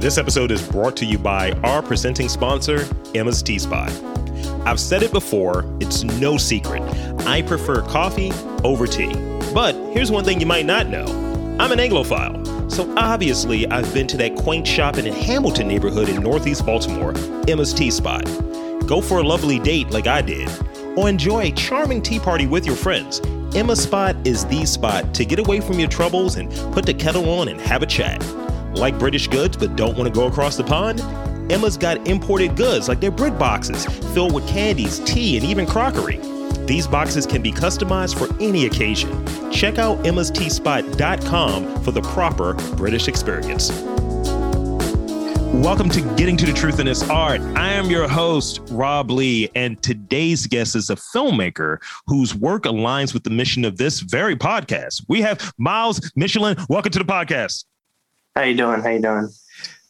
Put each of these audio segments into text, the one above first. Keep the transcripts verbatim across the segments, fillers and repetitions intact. This episode is brought to you by our presenting sponsor, Emma's Tea Spot. I've said it before, it's no secret. I prefer coffee over tea. But here's one thing you might not know. I'm an Anglophile, so obviously I've been to that quaint shop in the Hamilton neighborhood in Northeast Baltimore, Emma's Tea Spot. Go for a lovely date like I did, or enjoy a charming tea party with your friends. Emma's Spot is the spot to get away from your troubles and put the kettle on and have a chat. Like British goods but don't want to go across the pond? Emma's got imported goods like their Brit boxes filled with candies, tea, and even crockery. These boxes can be customized for any occasion. Check out emmas tea spot dot com for the proper British experience. Welcome to Getting to the Truth in This Art. I am your host, Rob Lee, and today's guest is a filmmaker whose work aligns with the mission of this very podcast. We have Myles Michelin. Welcome to the podcast. How you doing? How you doing?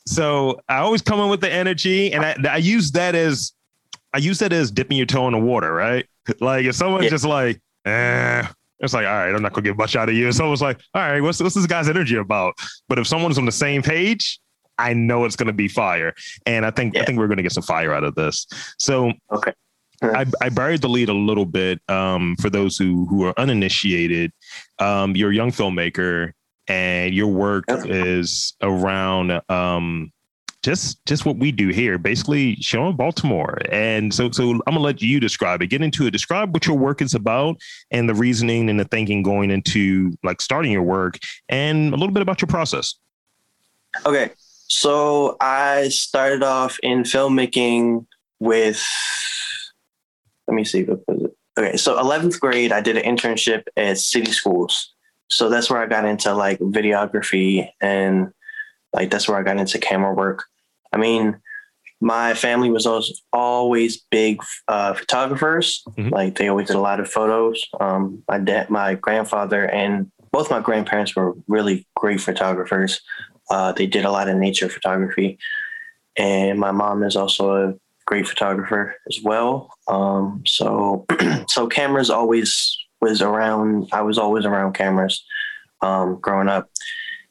So I always come in with the energy, and I, I use that as I use that as dipping your toe in the water, right? Like if someone's yeah. just like, eh, it's like, all right, I'm not gonna get much out of you. It's almost like, all right, what's what's this guy's energy about? But if someone's on the same page, I know it's gonna be fire, and I think yeah. I think we're gonna get some fire out of this. So okay, I, I buried the lead a little bit um, for those who who are uninitiated. Um, you're a young filmmaker. And your work is around um, just just what we do here, basically showing Baltimore. And so so I'm going to let you describe it. Get into it. Describe what your work is about and the reasoning and the thinking going into like starting your work and a little bit about your process. OK, so I started off in filmmaking with, let me see, what was it? OK, so eleventh grade, I did an internship at City Schools. So that's where I got into like videography and like that's where I got into camera work. I mean, my family was always, always big uh, photographers. Mm-hmm. Like they always did a lot of photos. Um, my dad, my grandfather and both my grandparents were really great photographers. Uh, they did a lot of nature photography. And my mom is also a great photographer as well. Um, so so cameras always... was around, I was always around cameras um, growing up.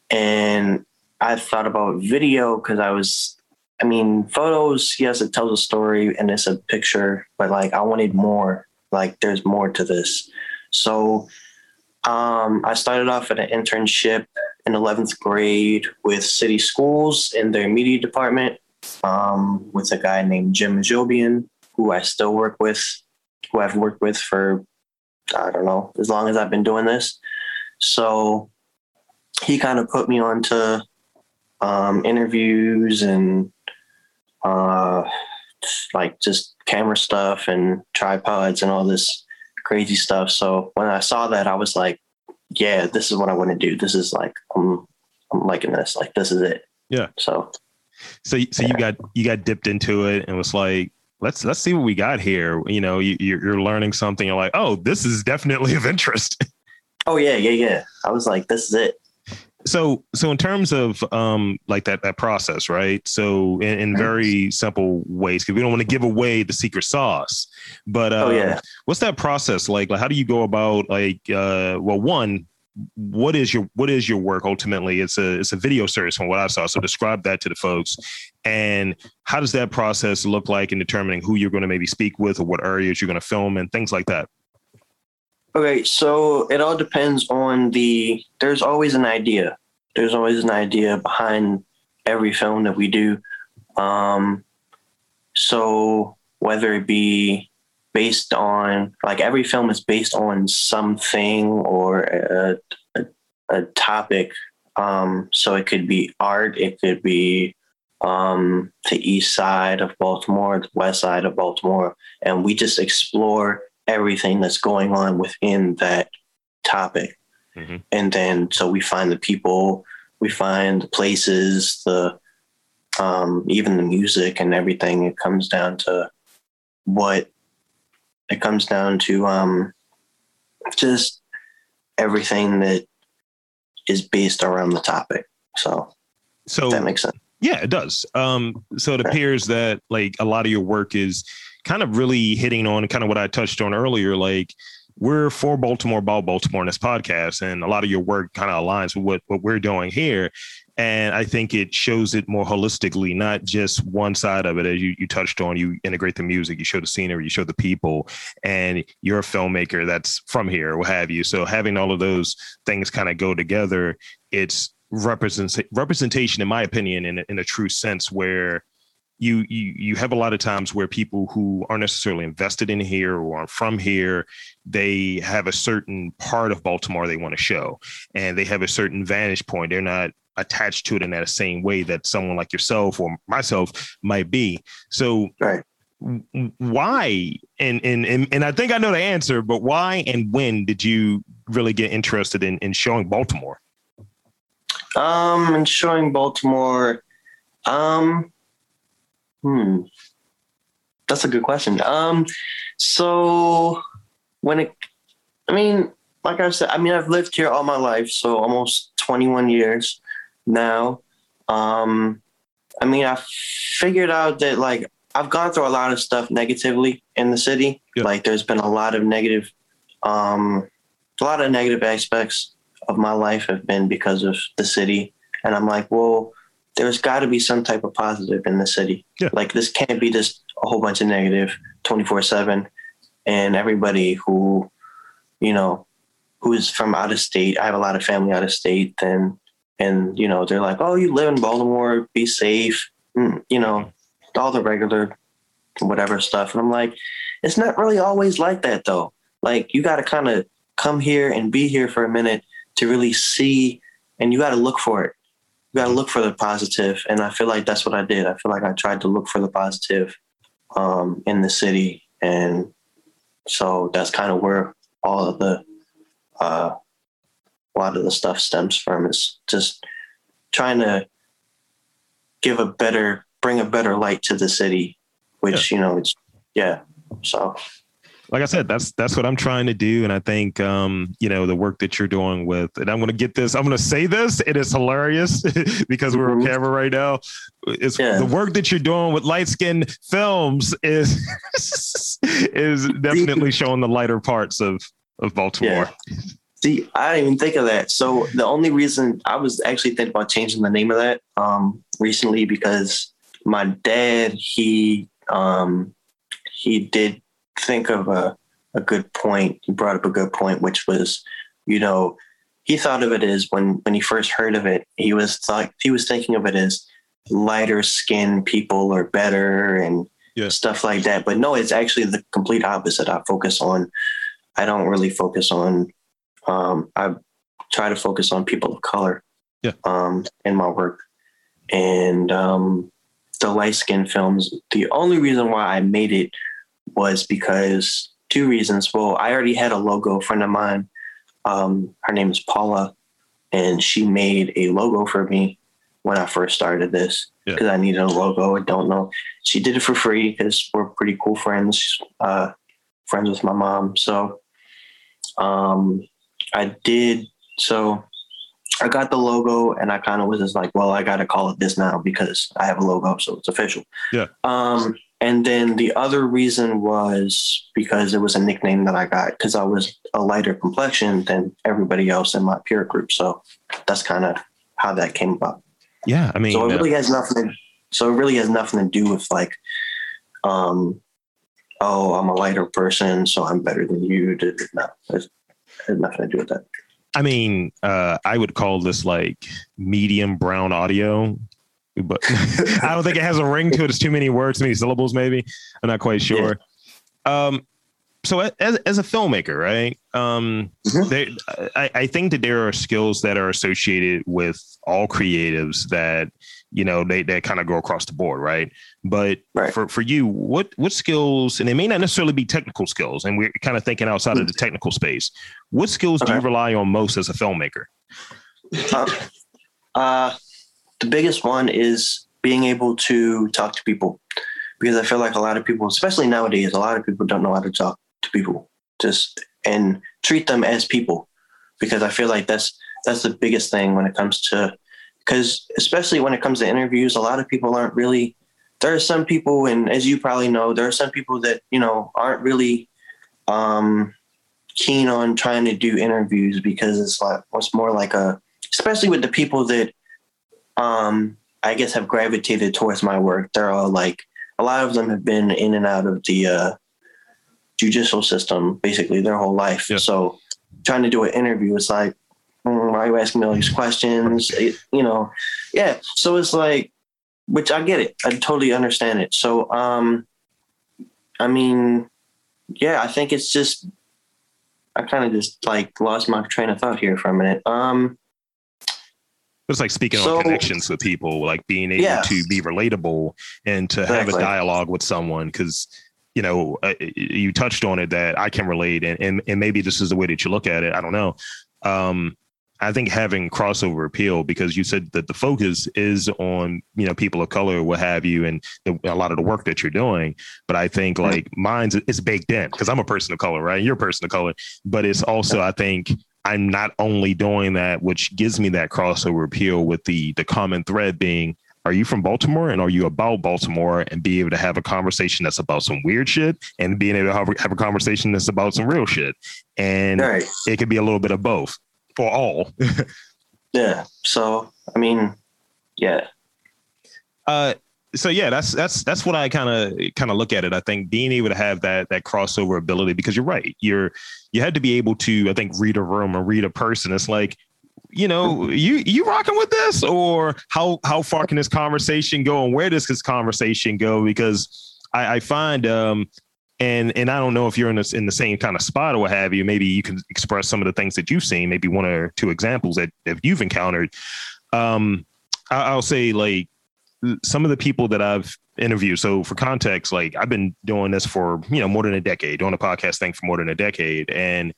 And I thought about video because I was, I mean, photos, yes, it tells a story and it's a picture, but like I wanted more, like there's more to this. So um, I started off at an internship in eleventh grade with City Schools in their media department um, with a guy named Jim Jobian, who I still work with, who I've worked with for I don't know, as long as I've been doing this. So he kind of put me on to um, interviews and uh, like just camera stuff and tripods and all this crazy stuff. So when I saw that, I was like, yeah, this is what I want to do. This is like, I'm, I'm liking this. Like, this is it. Yeah. So, so, so yeah. you got, you got dipped into it and was like, Let's let's see what we got here. You know, you, you're learning something. You're like, oh, this is definitely of interest. Oh, yeah, yeah, yeah. I was like, this is it. So so in terms of um like that, that process, right? So in, in very simple ways, because we don't want to give away the secret sauce. But um, oh, yeah. what's that process like? Like, how do you go about like, uh, well, one, what is your what is your work ultimately? It's a it's a video series from what I saw. So describe that to the folks. And how does that process look like in determining who you're going to maybe speak with or what areas you're going to film and things like that? Okay, so it all depends on the, there's always an idea. There's always an idea behind every film that we do. Um, so whether it be based on, like every film is based on something or a, a, a topic. Um, so it could be art, it could be um the east side of Baltimore, the west side of Baltimore, and we just explore everything that's going on within that topic. Mm-hmm. And then so we find the people, we find the places, the um even the music and everything. It comes down to what it comes down to um just everything that is based around the topic. So so if that makes sense. Yeah, it does. Um, so it appears that like a lot of your work is kind of really hitting on kind of what I touched on earlier, like we're for Baltimore, about Baltimore in this podcast. And a lot of your work kind of aligns with what, what we're doing here. And I think it shows it more holistically, not just one side of it. As you, you touched on, you integrate the music, you show the scenery, you show the people, and you're a filmmaker that's from here, what have you. So having all of those things kind of go together, it's represent, representation, in my opinion, in a, in a true sense, where you, you you have a lot of times where people who aren't necessarily invested in here or aren't from here, they have a certain part of Baltimore they want to show, and they have a certain vantage point. They're not attached to it in that same way that someone like yourself or myself might be. So right. why, and, and, and, and I think I know the answer, but why and when did you really get interested in, in showing Baltimore? Um, in showing Baltimore, um, hmm, that's a good question. Um, so when it, I mean, like I said, I mean, I've lived here all my life, so almost twenty-one years now. Um, I mean, I figured out that, like, I've gone through a lot of stuff negatively in the city. Yeah. Like, there's been a lot of negative, um, a lot of negative aspects of my life have been because of the city. And I'm like, well, there's got to be some type of positive in the city. Yeah. Like, this can't be just a whole bunch of negative twenty-four seven. And everybody who, you know, who's from out of state. I have a lot of family out of state. And, and, you know, they're like, oh, you live in Baltimore, be safe. Mm, you know, all the regular whatever stuff. And I'm like, it's not really always like that, though. Like, you got to kind of come here and be here for a minute to really see. And you got to look for it. You got to look for the positive. And I feel like that's what I did. I feel like I tried to look for the positive um, in the city. And so that's kind of where all of the, Uh, a lot of the stuff stems from, is just trying to give a better, bring a better light to the city, which, yeah. you know, it's, yeah. So, like I said, that's, that's what I'm trying to do. And I think, um, you know, the work that you're doing with, and I'm going to get this, I'm going to say this, it is hilarious because we're mm-hmm. on camera right now. It's yeah. the work that you're doing with Light Skin Films is, is definitely showing the lighter parts of, of Baltimore. Yeah. See, I didn't even think of that. So the only reason I was actually thinking about changing the name of that um, recently, because my dad, he um, he did think of a, a good point. He brought up a good point, which was, you know, he thought of it as when, when he first heard of it, he was thought he was thinking of it as lighter skin people are better and yeah. stuff like that. But no, it's actually the complete opposite. I focus on I don't really focus on, um, I try to focus on people of color yeah. um, in my work. And um, the Light Skin Films, the only reason why I made it was because two reasons. Well, I already had a logo. A friend of mine, um, her name is Paula, and she made a logo for me when I first started this because yeah. I needed a logo. I don't know. She did it for free because we're pretty cool friends. Uh, friends with my mom. So um, I did. So I got the logo and I kind of was just like, well, I got to call it this now because I have a logo. So it's official. Yeah. Um, and then the other reason was because it was a nickname that I got because I was a lighter complexion than everybody else in my peer group. So that's kind of how that came about. Yeah. I mean, so it really uh, has nothing. So it really has nothing to do with like, um, oh, I'm a lighter person, so I'm better than you. No, there's nothing to do with that. I mean, uh, I would call this like medium brown audio, but I don't think it has a ring to it. It's too many words, too many syllables, maybe. I'm not quite sure. Yeah. Um, so as, as a filmmaker, right? Um, mm-hmm. there, I, I think that there are skills that are associated with all creatives that, you know, they, they kind of go across the board. Right. But right. For, for you, what, what skills, and they may not necessarily be technical skills, and we're kind of thinking outside of the technical space, what skills okay. do you rely on most as a filmmaker? Uh, uh, the biggest one is being able to talk to people, because I feel like a lot of people, especially nowadays, a lot of people don't know how to talk to people, just, and treat them as people, because I feel like that's, that's the biggest thing when it comes to, because especially when it comes to interviews, a lot of people aren't really, there are some people, and as you probably know, there are some people that, you know, aren't really um, keen on trying to do interviews because it's like, it's more like a, especially with the people that, um, I guess have gravitated towards my work. They're all like, a lot of them have been in and out of the, uh, judicial system basically their whole life. Yeah. So trying to do an interview, it's like, mm, why are you asking me all these questions? It, you know? Yeah. So it's like, which I get it. I totally understand it. So, um, I mean, yeah, I think it's just, I kind of just like lost my train of thought here for a minute. Um, It's like speaking so, on connections with people, like being able yeah. to be relatable and to exactly. have a dialogue with someone. Because, you know, uh, you touched on it that I can relate, and, and and maybe this is the way that you look at it. I don't know. Um, I think having crossover appeal, because you said that the focus is on, you know, people of color, what have you, and the, a lot of the work that you're doing. But I think like mm-hmm. mine's it's baked in because I'm a person of color, right? You're a person of color, but it's also, I think, I'm not only doing that, which gives me that crossover appeal with the the common thread being, are you from Baltimore and are you about Baltimore, and be able to have a conversation that's about some weird shit and being able to have, have a conversation that's about some real shit. And right. it could be a little bit of both or all. yeah. So, I mean, yeah. Uh, so yeah, that's, that's, that's what I kind of, kind of look at it. I think being able to have that, that crossover ability, because you're right. You're, you had to be able to, I think, read a room or read a person. It's like, you know, you, you rocking with this, or how, how far can this conversation go, and where does this conversation go? Because I, I find, um, and, and I don't know if you're in this, in the same kind of spot or what have you, maybe you can express some of the things that you've seen, maybe one or two examples that, that you've encountered. Um, I, I'll say like, some of the people that I've interviewed. So for context, like I've been doing this for, you know, more than a decade, doing a podcast thing for more than a decade, and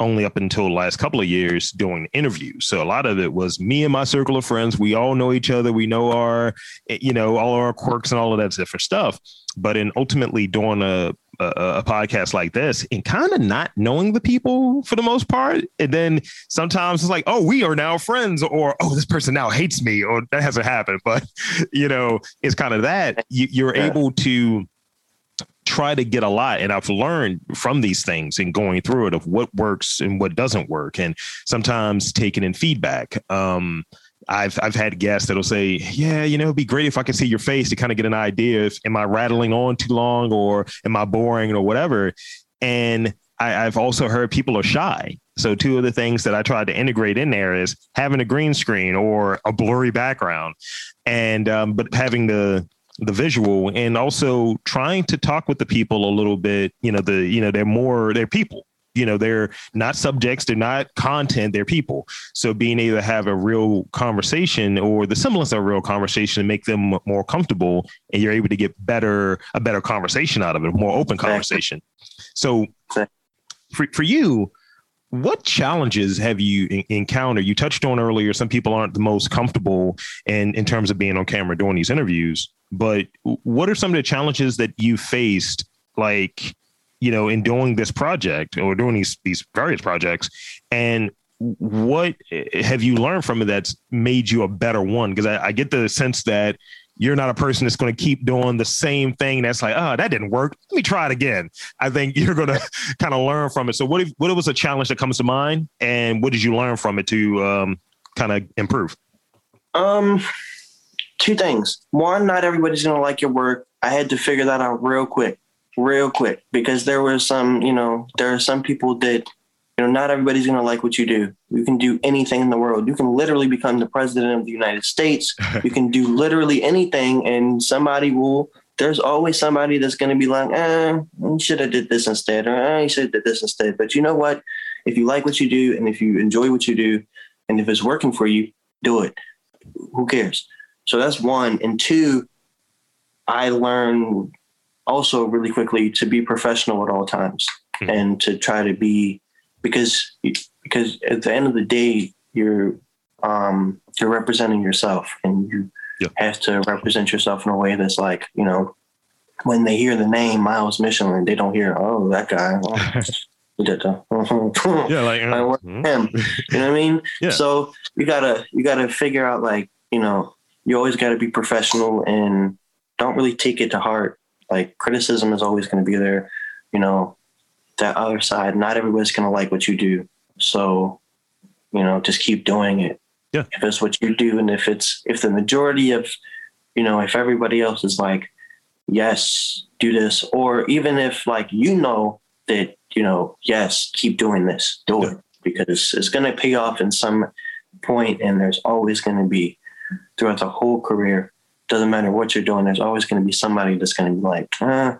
only up until the last couple of years doing interviews. So a lot of it was me and my circle of friends. We all know each other. We know our, you know, all our quirks and all of that different stuff. But in ultimately doing a, a, a podcast like this and kind of not knowing the people for the most part. And then sometimes it's like, oh, we are now friends, or, oh, this person now hates me, or that hasn't happened. But, you know, it's kind of that you, you're yeah. able to try to get a lot. And I've learned from these things and going through it of what works and what doesn't work. And sometimes taking in feedback. Um, I've I've had guests that'll say, yeah, you know, it'd be great if I could see your face to kind of get an idea if am I rattling on too long, or am I boring, or whatever. And I, I've also heard people are shy. So two of the things that I tried to integrate in there is having a green screen or a blurry background, and um, but having the the visual, and also trying to talk with the people a little bit. You know, the you know they're more they're people. You know, they're not subjects, they're not content, they're people. So being able to have a real conversation, or the semblance of a real conversation, and make them more comfortable, and you're able to get better, a better conversation out of it, a more open conversation. So for, for you, what challenges have you in- encountered? You touched on earlier, some people aren't the most comfortable in, in terms of being on camera doing these interviews, but what are some of the challenges that you faced, like, you know, in doing this project or doing these, these various projects, and what have you learned from it that's made you a better one? Cause I, I get the sense that you're not a person that's going to keep doing the same thing. That's like, oh, that didn't work, let me try it again. I think you're going to kind of learn from it. So what, if, what was a challenge that comes to mind, and what did you learn from it to um, kind of improve? Um, two things. One, not everybody's going to like your work. I had to figure that out real quick. real quick, because there were some, you know, there are some people that, you know, not everybody's going to like what you do. You can do anything in the world. You can literally become the president of the United States. You can do literally anything. And somebody will, there's always somebody that's going to be like, eh, you should have did this instead. Or eh, you should have did this instead. But you know what? If you like what you do, and if you enjoy what you do, and if it's working for you, do it. Who cares? So that's one. And two, I learned also really quickly to be professional at all times, mm-hmm. and to try to be, because, because at the end of the day, you're, um, you're representing yourself, and you yeah. have to represent yourself in a way that's like, you know, when they hear the name Myles Michelin, they don't hear, oh, that guy. Oh, yeah, like, I work with him. You know what I mean? Yeah. So you gotta, you gotta figure out, like, you know, you always gotta be professional, and don't really take it to heart. Like, criticism is always going to be there, you know, that other side. Not everybody's going to like what you do. So, you know, just keep doing it. Yeah. If it's what you do, and if it's, if the majority of, you know, if everybody else is like, yes, do this, or even if like, you know, that, you know, yes, keep doing this, do yeah. it, because it's going to pay off in some point. And there's always going to be, throughout the whole career, doesn't matter what you're doing, there's always going to be somebody that's going to be like, ah,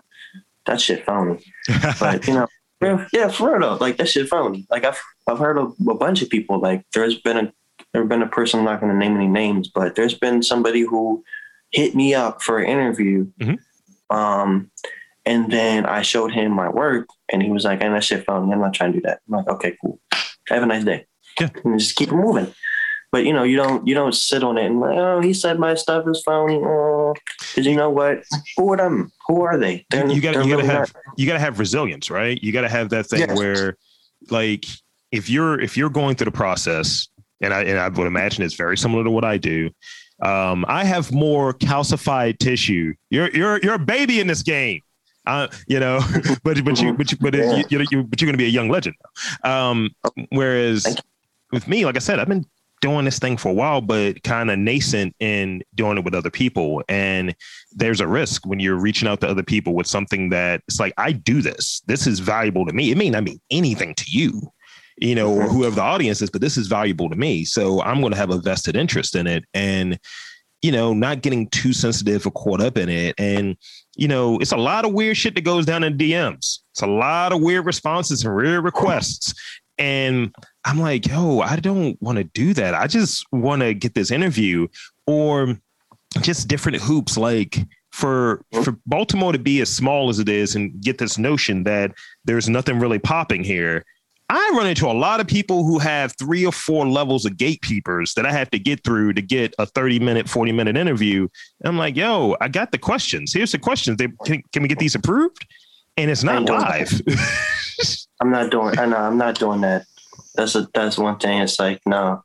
that shit phony. But, you know, yeah. yeah, for real though, like that shit phony. Like I've, I've heard of a bunch of people, like there's been a, there's been a person, I'm not going to name any names, but there's been somebody who hit me up for an interview. Mm-hmm. Um, and then I showed him my work and he was like, and that shit phony. I'm not trying to do that. I'm like, okay, cool. Have a nice day. Yeah. And just keep it moving. But, you know, you don't, you don't sit on it and like, oh, he said my stuff is phony. Oh, because you know what? Who are them? Who are they? They're, you got to really have, not. you got to have resilience, right? You got to have that thing yes. where like, if you're, if you're going through the process, and I, and I would imagine it's very similar to what I do. Um, I have more calcified tissue. You're, you're, you're a baby in this game. Uh, you know, but, but you, but you, but yeah. you, you, you, but you're going to be a young legend. Um, whereas with me, like I said, I've been doing this thing for a while, but kind of nascent in doing it with other people. And there's a risk when you're reaching out to other people with something that it's like, I do this, this is valuable to me. It may not mean anything to you, you know, or whoever the audience is, but this is valuable to me. So I'm going to have a vested interest in it, and, you know, not getting too sensitive or caught up in it. And, you know, it's a lot of weird shit that goes down in D Ms. It's a lot of weird responses and weird requests. And I'm like, yo, I don't want to do that. I just want to get this interview, or just different hoops. Like for, for Baltimore to be as small as it is and get this notion that there's nothing really popping here. I run into a lot of people who have three or four levels of gatekeepers that I have to get through to get a thirty minute, forty minute interview. And I'm like, yo, I got the questions. Here's the questions. They, can, can we get these approved? And it's not live. I'm not doing, I know I'm not doing that. That's a, that's one thing. It's like, no,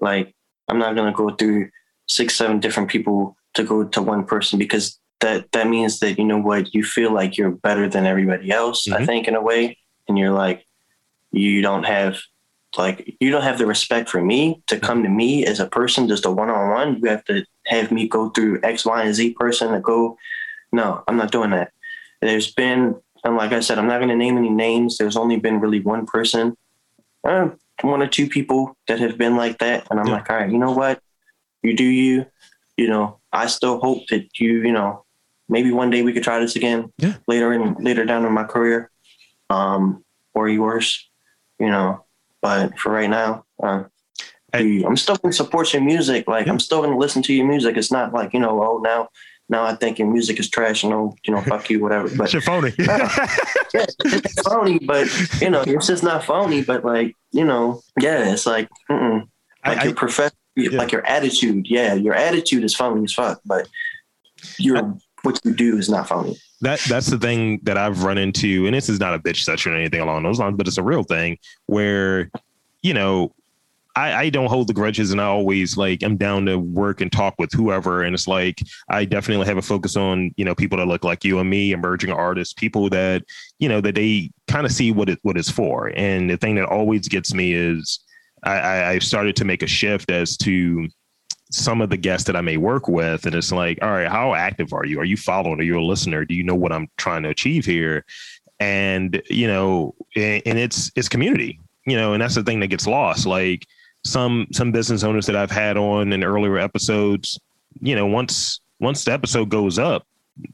like I'm not going to go through six, seven different people to go to one person, because that, that means that, you know what, you feel like you're better than everybody else, mm-hmm. I think, in a way. And you're like, you don't have like, you don't have the respect for me to come to me as a person, just a one-on-one. You have to have me go through X, Y, and Z person to go. No, I'm not doing that. There's been, and like I said, I'm not going to name any names. There's only been really one person, uh, one or two people that have been like that. And I'm yeah. like, all right, you know what? You do you, you know, I still hope that you, you know, maybe one day we could try this again yeah. later in later down in my career, um, or yours, you know, but for right now, uh, and, I'm still going to support your music. Like yeah. I'm still going to listen to your music. It's not like, you know, oh, now, Now I think your music is trash and oh, you know, fuck you, whatever. But it's your phony. No, yeah, it's phony, but you know, it's just not phony. But like, you know, yeah, it's like, mm-mm. like I, your profession, yeah. like your attitude. Yeah, your attitude is phony as fuck, but your I, what you do is not phony. That that's the thing that I've run into, and this is not a bitch session or anything along those lines, but it's a real thing where, you know, I, I don't hold the grudges, and I always like, I'm down to work and talk with whoever. And it's like, I definitely have a focus on, you know, people that look like you and me, emerging artists, people that, you know, that they kind of see what it, what it's for. And the thing that always gets me is I, I, I started to make a shift as to some of the guests that I may work with. And it's like, all right, how active are you? Are you following? Are you a listener? Do you know what I'm trying to achieve here? And, you know, and, and it's, it's community, you know, and that's the thing that gets lost. Like, Some some business owners that I've had on in earlier episodes, you know, once once the episode goes up,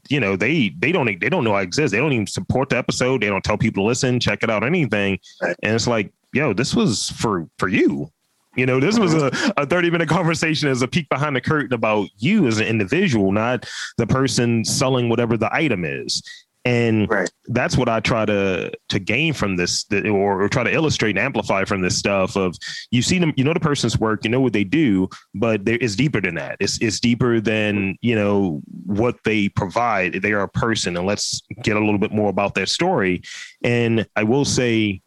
you know, they they don't they don't know I exist. They don't even support the episode. They don't tell people to listen, check it out, anything. And it's like, yo, this was for for you. You know, this was a, a thirty minute conversation as a peek behind the curtain about you as an individual, not the person selling whatever the item is. And right. that's what I try to to gain from this, or, or try to illustrate and amplify from this stuff of, you see them, you know, the person's work, you know what they do, but there is deeper than that. It's, it's deeper than, you know, what they provide. They are a person, and let's get a little bit more about their story. And I will say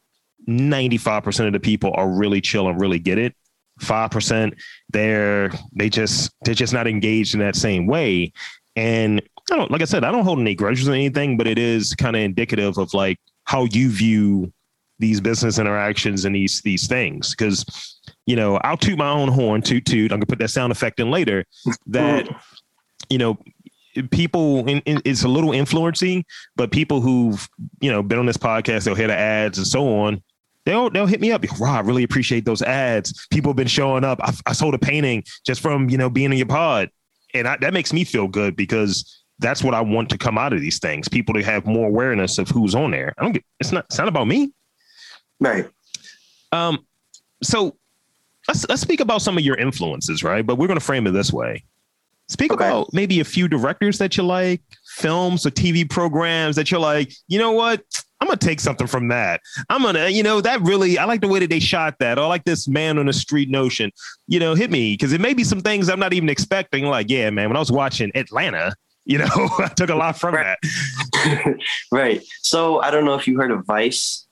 ninety-five percent of the people are really chill and really get it. five percent they're, they just, they're just not engaged in that same way. And I don't, like I said, I don't hold any grudges or anything, but it is kind of indicative of like how you view these business interactions and these, these things. Cause, you know, I'll toot my own horn, toot, toot. I'm gonna put that sound effect in later that, you know, people, in, in, it's a little influencing, but people who've, you know, been on this podcast, they'll hear the ads and so on. They'll, they'll hit me up. Wow, I really appreciate those ads. People have been showing up. I, I sold a painting just from, you know, being in your pod. And I, that makes me feel good because that's what I want to come out of these things. People to have more awareness of who's on there. I don't get, it's not, it's not about me. Right. Um, so let's, let's speak about some of your influences, right? But we're going to frame it this way. Speak okay. about maybe a few directors that you like, films or T V programs that you're like, you know what? I'm going to take something from that. I'm going to, you know, that really, I like the way that they shot that. Or I like this man on the street notion, you know, hit me. Cause it may be some things I'm not even expecting. Like, yeah, man, when I was watching Atlanta, you know, I took a lot from right. that. Right. So I don't know if you heard of Vice.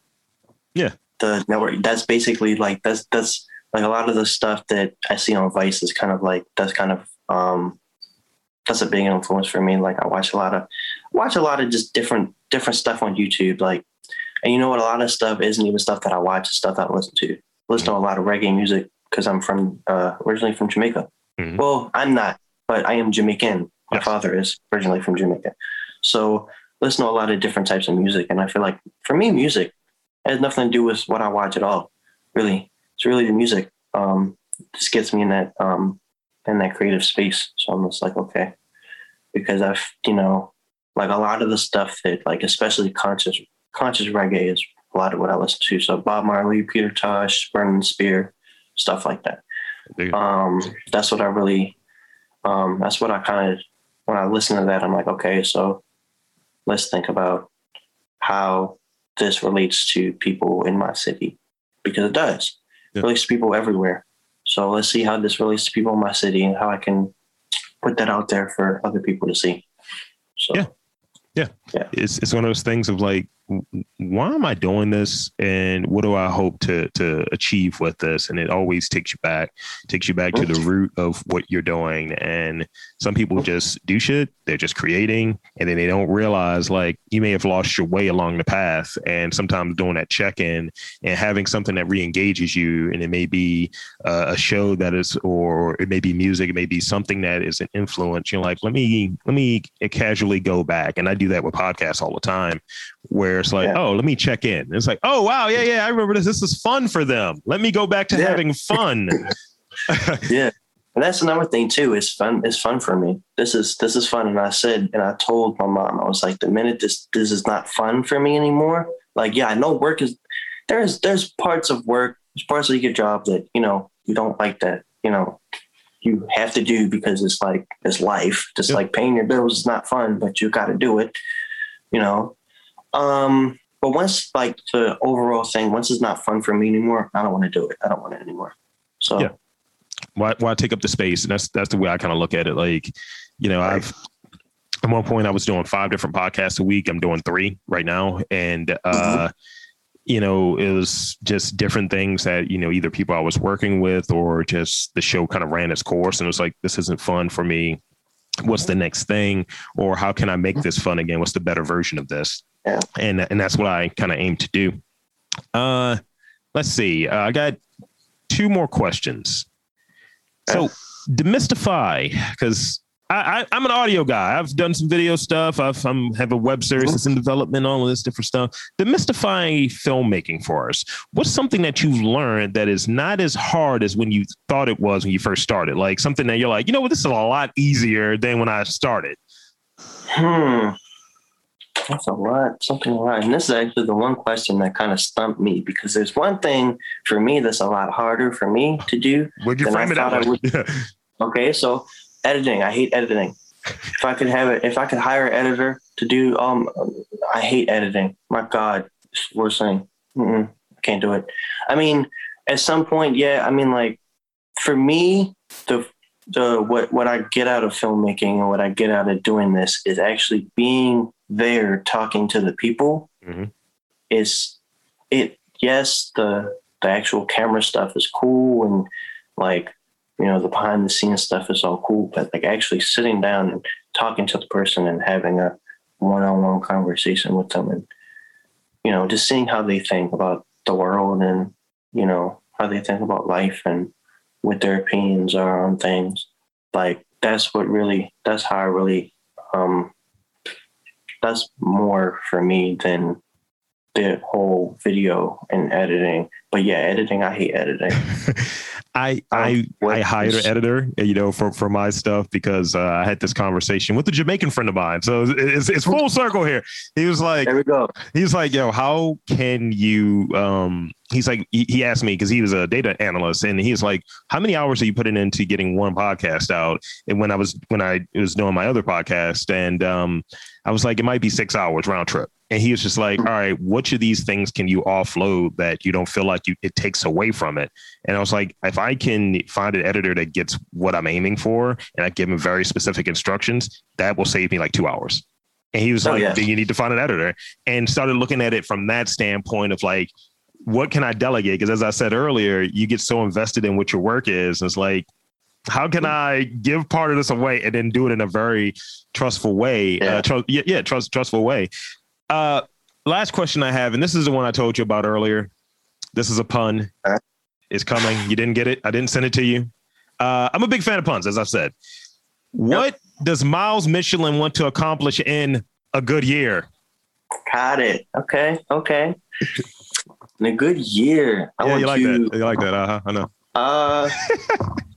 Yeah. The network. That's basically like, that's, that's like a lot of the stuff that I see on Vice is kind of like, that's kind of, um, that's a big influence for me. Like I watch a lot of, watch a lot of just different, different stuff on YouTube. Like, and you know what? A lot of stuff isn't even stuff that I watch. It's stuff that I listen to. I listen to a lot of reggae music because I'm from, uh, originally from Jamaica. Mm-hmm. Well, I'm not, but I am Jamaican. My yes. father is originally from Jamaica. So listen to a lot of different types of music. And I feel like for me, music has nothing to do with what I watch at all. Really. It's really the music. Um, just gets me in that, um, in that creative space. So I'm just like, okay, because I've, you know, like a lot of the stuff that like, especially conscious, conscious reggae is a lot of what I listen to. So Bob Marley, Peter Tosh, Burning Spear, stuff like that. Um, that's what I really, um, that's what I kind of, when I listen to that, I'm like, okay, so let's think about how this relates to people in my city, because it does. Yeah. It relates to people everywhere. So let's see how this relates to people in my city and how I can put that out there for other people to see. So, yeah. Yeah. yeah. It's it's one of those things of like, why am I doing this? And what do I hope to to achieve with this? And it always takes you back, takes you back to the root of what you're doing. And some people just do shit. They're just creating. And then they don't realize like you may have lost your way along the path. And sometimes doing that check-in and having something that re-engages you. And it may be uh, a show that is, or it may be music. It may be something that is an influence. You're like, let me, let me casually go back. And I do that with podcasts all the time where it's like, yeah. oh, let me check in. And it's like, oh, wow. Yeah. Yeah. I remember this. This is fun for them. Let me go back to yeah. having fun. yeah. And that's another thing too. It's fun. It's fun for me. This is, this is fun. And I said, and I told my mom, I was like, the minute this, this is not fun for me anymore. Like, yeah, I know work is, there's, there's parts of work, there's parts of your job that, you know, you don't like that, you know, you have to do because it's like, it's life. Just yeah. like paying your bills is not fun, but you got to do it, you know? Um, but once like the overall thing, once it's not fun for me anymore, I don't want to do it. I don't want it anymore. So yeah. why, why take up the space? And that's, that's the way I kind of look at it. Like, you know, right. I've, at one point I was doing five different podcasts a week. I'm doing three right now. And, uh, mm-hmm. you know, it was just different things that, you know, either people I was working with or just the show kind of ran its course. And it was like, this isn't fun for me. What's the next thing? Or how can I make this fun again? What's the better version of this? Yeah. And and that's what I kind of aim to do. Uh, let's see. Uh, I got two more questions. So demystify, because I, I, I'm an audio guy. I've done some video stuff. I've I'm, have a web series that's in development, all of this different stuff. Demystify filmmaking for us. What's something that you've learned that is not as hard as when you thought it was when you first started? Like something that you're like, you know what, this is a lot easier than when I started. Hmm. That's a lot, something a lot. And this is actually the one question that kind of stumped me because there's one thing for me that's a lot harder for me to do. Would you frame it out? Yeah. Okay, so editing. I hate editing. If I could have it, if I could hire an editor to do, um, I hate editing. My God, it's worse thing. Mm-mm, can't do it. I mean, at some point, yeah. I mean, like for me, the the what what I get out of filmmaking and what I get out of doing this is actually being there talking to the people. Mm-hmm. Is it yes the the actual camera stuff is cool and like you know the behind the scenes stuff is all cool, but like actually sitting down and talking to the person and having a one-on-one conversation with them and you know, just seeing how they think about the world and, you know, how they think about life and what their opinions are on things. Like, that's what really, that's how I really, um, that's more for me than the whole video and editing. But yeah, editing, I hate editing. I I I hired an editor, you know, for, for my stuff, because uh, I had this conversation with a Jamaican friend of mine. So it's, it's full circle here. He was like, there we go. He was like, yo, how can you? Um, he's like, he, he asked me because he was a data analyst, and he's like, how many hours are you putting into getting one podcast out? And when I was when I was doing my other podcast, and um, I was like, it might be six hours round trip. And he was just like, all right, which of these things can you offload that you don't feel like you, it takes away from it? And I was like, if I can find an editor that gets what I'm aiming for and I give him very specific instructions, that will save me like two hours. And he was oh, like, yeah. you need to find an editor, and started looking at it from that standpoint of like, what can I delegate? Because as I said earlier, you get so invested in what your work is. And it's like, how can I give part of this away and then do it in a very trustful way? Yeah, uh, tr- yeah, yeah trust, trustful way. Uh, last question I have, and this is the one I told you about earlier. This is a pun. It's coming. You didn't get it. I didn't send it to you. Uh, I'm a big fan of puns, as I've said. What yep. does Myles Michelin want to accomplish in a good year? Got it. Okay. Okay. In a good year. I yeah, want you like to... that. You like that. Uh-huh. I know. Uh,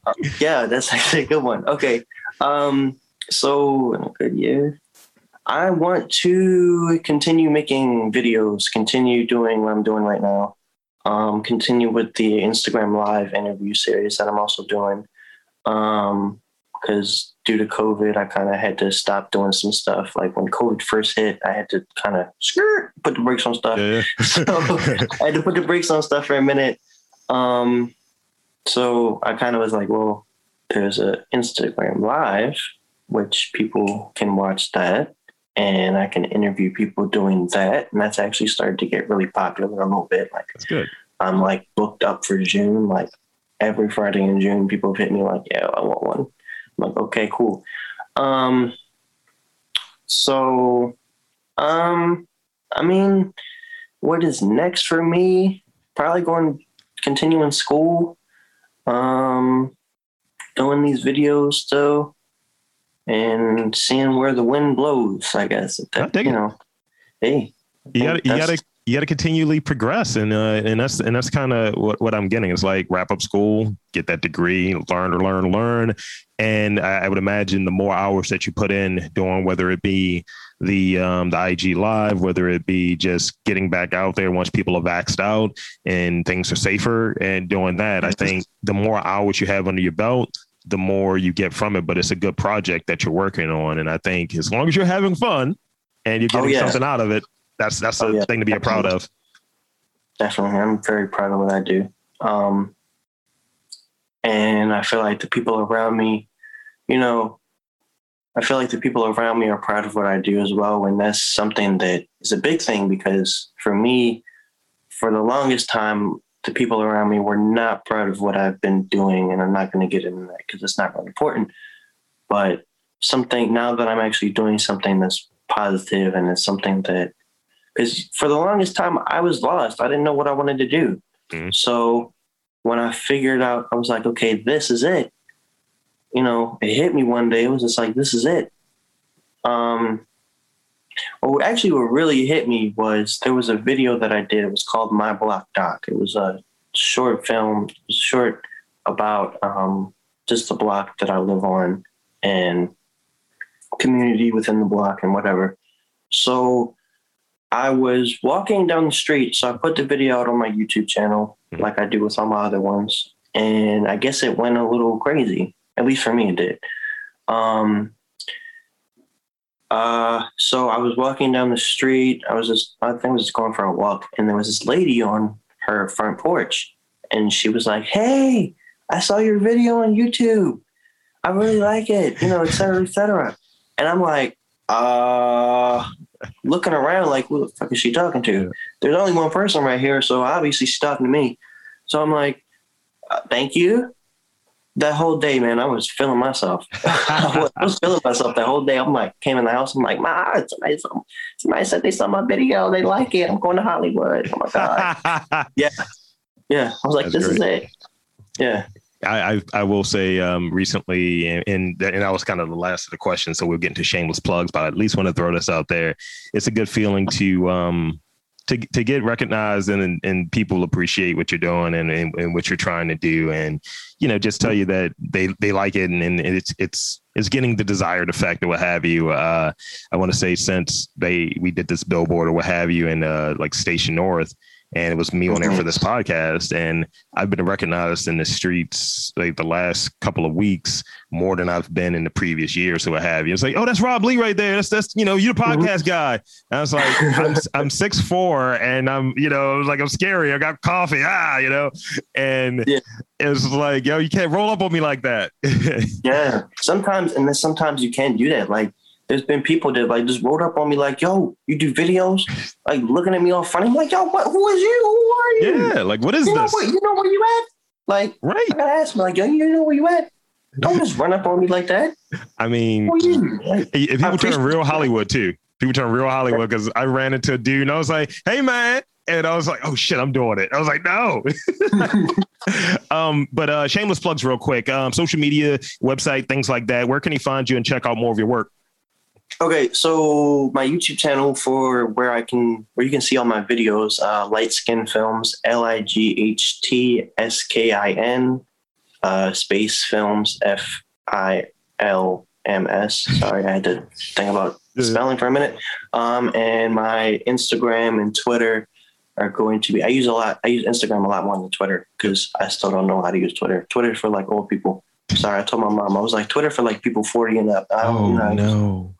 uh, yeah, that's actually a good one. Okay. Um, so in a good year, I want to continue making videos, continue doing what I'm doing right now, um, continue with the Instagram live interview series that I'm also doing. Um, because due to COVID, I kind of had to stop doing some stuff. Like when COVID first hit, I had to kind of put the brakes on stuff. Yeah. So I had to put the brakes on stuff for a minute. Um, so I kind of was like, well, there's a Instagram live, which people can watch that. And I can interview people doing that. And that's actually started to get really popular a little bit. Like, that's good. I'm like booked up for June. Like every Friday in June, people hit me like, yeah, I want one. I'm like, okay, cool. Um, so, um, I mean, what is next for me? Probably going, continuing school, um, doing these videos still. And seeing where the wind blows, I guess. That, you know, hey, you gotta, you gotta, you gotta continually progress, and uh, and that's and that's kind of what, what I'm getting. It's like wrap up school, get that degree, learn, learn, learn, and I, I would imagine the more hours that you put in doing, whether it be the um, the I G live, whether it be just getting back out there once people are vaxxed out and things are safer, and doing that, I think the more hours you have under your belt, the more you get from it. But it's a good project that you're working on. And I think as long as you're having fun and you're getting oh, yeah. something out of it, that's that's oh, a yeah. thing to be Definitely. proud of. Definitely. I'm very proud of what I do. Um, and I feel like the people around me, you know, I feel like the people around me are proud of what I do as well. And that's something that is a big thing, because for me, for the longest time, the people around me were not proud of what I've been doing, and I'm not going to get into that because it's not really important. But something now that I'm actually doing something that's positive, and it's something that, because for the longest time I was lost. I didn't know what I wanted to do. Mm-hmm. So when I figured out, I was like, okay, this is it. You know, it hit me one day. It was just like, this is it. Um, Well, actually, what really hit me was there was a video that I did. It was called My Block Doc. It was a short film, short about um, just the block that I live on and community within the block and whatever. So I was walking down the street. So I put the video out on my YouTube channel, like I do with all my other ones. And I guess it went a little crazy. At least for me, it did. Um Uh, so I was walking down the street. I was just, I think I was just going for a walk, and there was this lady on her front porch, and she was like, hey, I saw your video on YouTube. I really like it, you know, et cetera, et cetera. And I'm like, uh, looking around like, who the fuck is she talking to? There's only one person right here. So obviously she's talking to me. So I'm like, uh, thank you. that whole day, man, I was feeling myself. I was feeling myself the whole day. I'm like, came in the house. I'm like, my, somebody, somebody said they saw my video. They like it. I'm going to Hollywood. Oh my God. yeah. Yeah. I was like, That's this great. Is it. Yeah. I, I, I will say um, recently, and, and that was kind of the last of the question, so we'll get into shameless plugs, but I at least want to throw this out there. It's a good feeling to, um, to, to get recognized and, and people appreciate what you're doing and, and, and what you're trying to do. And, you know, just tell you that they, they like it, and, and it's, it's, it's getting the desired effect or what have you. Uh, I want to say since they, we did this billboard or what have you in uh, like Station North, and it was me on there for this podcast. And I've been recognized in the streets like the last couple of weeks more than I've been in the previous year. So what have you. It's like, oh, that's Rob Lee right there. That's, that's, you know, you're the podcast guy. And I was like, I'm, I'm six, four, and I'm, you know, like, I'm scary. I got coffee. Ah, you know, and yeah. It was like, yo, you can't roll up on me like that. yeah. Sometimes. And then sometimes you can't do that. Like, there's been people that like just rolled up on me like, yo, you do videos? Like looking at me all funny. I'm like, yo, what, who is you? Who are you? Yeah, like, what is you know this? What, you know where you at? Like, right. I gotta ask me, like, yo, you know where you at? Don't just run up on me like that. I mean, like, if people turn real Hollywood too. People turn real Hollywood because I ran into a dude and I was like, hey, man. And I was like, oh, shit, I'm doing it. I was like, no. um, but uh, shameless plugs real quick. Um, social media, website, things like that. Where can he find you and check out more of your work? Okay, so my YouTube channel for where I can, where you can see all my videos, uh, Light Skin Films, L I G H T S K I N, uh, space films, F I L M S. Sorry, I had to think about spelling for a minute. Um, and my Instagram and Twitter are going to be, I use a lot, I use Instagram a lot more than Twitter because I still don't know how to use Twitter. Twitter's for like old people. Sorry, I told my mom, I was like, Twitter for like people forty and up. I don't, oh, you know, no.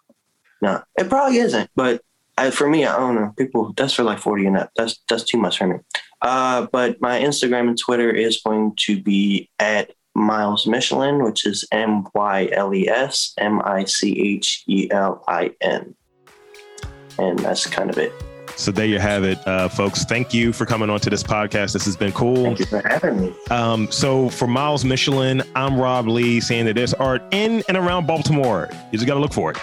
No, it probably isn't. But I, for me, I don't know. People, that's for like forty and up. That's that's too much for me. Uh, but my Instagram and Twitter is going to be at Myles Michelin, which is M Y L E S M I C H E L I N. And that's kind of it. So there you have it, uh, folks. Thank you for coming on to this podcast. This has been cool. Thank you for having me. Um, so for Myles Michelin, I'm Rob Lee, saying that there's art in and around Baltimore. You just got to look for it.